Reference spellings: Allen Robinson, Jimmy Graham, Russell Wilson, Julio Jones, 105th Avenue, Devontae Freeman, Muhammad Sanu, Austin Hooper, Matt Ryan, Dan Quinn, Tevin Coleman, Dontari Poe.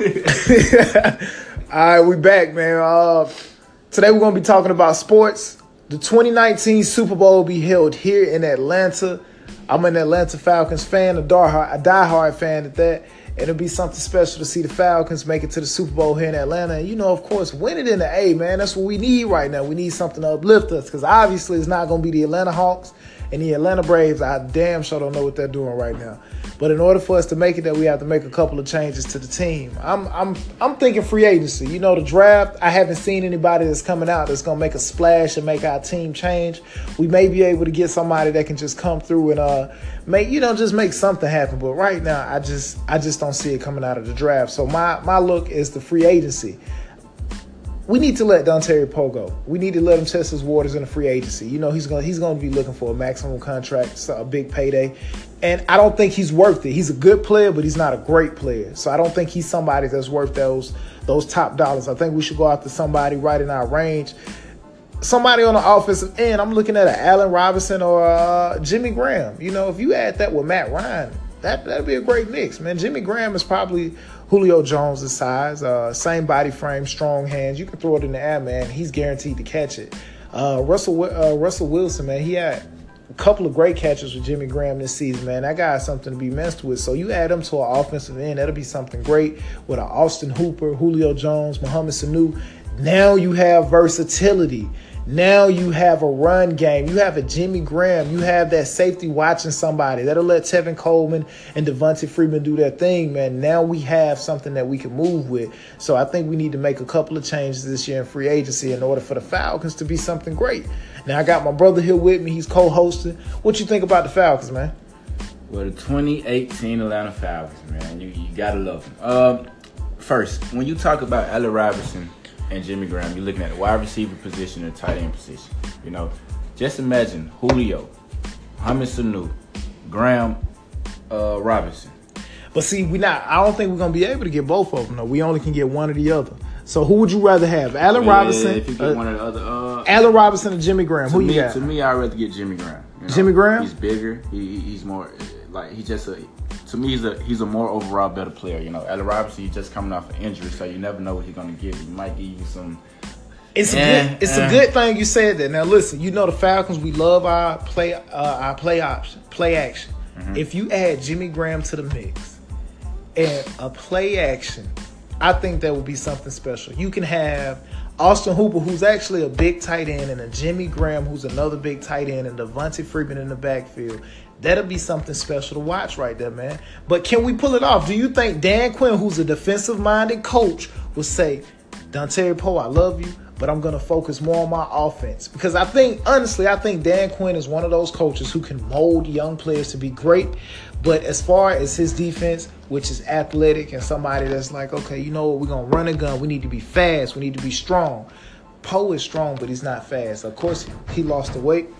All right, we back, man. Today we're going to be talking about sports. The 2019 Super Bowl will be held here in Atlanta. I'm an Atlanta Falcons fan, a diehard fan at that. It'll be something special to see the Falcons make it to the Super Bowl here in Atlanta. And, you know, of course, win it in the A, man. That's what we need right now. We need something to uplift us because obviously it's not going to be the Atlanta Hawks and the Atlanta Braves. I damn sure don't know what they're doing right now. But in order for us to make it there, we have to make a couple of changes to the team. I'm thinking free agency. You know, the draft, I haven't seen anybody that's coming out that's going to make a splash and make our team change. We may be able to get somebody that can just come through and make something happen. But right now, I just don't see it coming out of the draft. So my look is the free agency. We need to let Dontari Poe go. We need to let him test his waters in a free agency. You know, he's going to be looking for a maximum contract, a big payday. And I don't think he's worth it. He's a good player, but he's not a great player. So I don't think he's somebody that's worth those top dollars. I think we should go after somebody right in our range. Somebody on the offensive end, I'm looking at an Allen Robinson or Jimmy Graham. You know, if you add that with Matt Ryan, that'd be a great mix, man. Jimmy Graham is probably Julio Jones' size, same body frame, strong hands. You can throw it in the air, man. He's guaranteed to catch it. Russell Wilson, man, he had a couple of great catches with Jimmy Graham this season, man. That guy is something to be messed with. So you add him to an offensive end, that'll be something great with an Austin Hooper, Julio Jones, Muhammad Sanu. Now you have versatility. Now you have a run game. You have a Jimmy Graham. You have that safety watching somebody. That'll let Tevin Coleman and Devontae Freeman do their thing, man. Now we have something that we can move with. So I think we need to make a couple of changes this year in free agency in order for the Falcons to be something great. Now I got my brother here with me. He's co-hosting. What you think about the Falcons, man? Well, the 2018 Atlanta Falcons, man, you got to love them. First, when you talk about Allen Robinson and Jimmy Graham, you're looking at the wide receiver position and tight end position. You know, just imagine Julio, Muhammad Sanu, Graham, Robinson. But see, I don't think we're going to be able to get both of them. No, we only can get one or the other. So who would you rather have? Allen Robinson or Jimmy Graham? Who you got? To me, I'd rather get Jimmy Graham. You know, Jimmy Graham? He's bigger. He's more, like, he's just a... To me, he's a more overall better player. You know, Allen Robinson, he's just coming off an injury, so you never know what he's going to give you. He might give you some... It's a good thing you said that. Now, listen, you know the Falcons, we love our play action. Mm-hmm. If you add Jimmy Graham to the mix and a play action, I think that would be something special. You can have Austin Hooper, who's actually a big tight end, and a Jimmy Graham, who's another big tight end, and Devontae Freeman in the backfield. That'll be something special to watch right there, man. But can we pull it off? Do you think Dan Quinn, who's a defensive-minded coach, will say, Dontari Poe, I love you, but I'm going to focus more on my offense? Because I think Dan Quinn is one of those coaches who can mold young players to be great. But as far as his defense, which is athletic and somebody that's like, okay, you know what, we're going to run a gun. We need to be fast. We need to be strong. Poe is strong, but he's not fast. Of course, he lost the weight.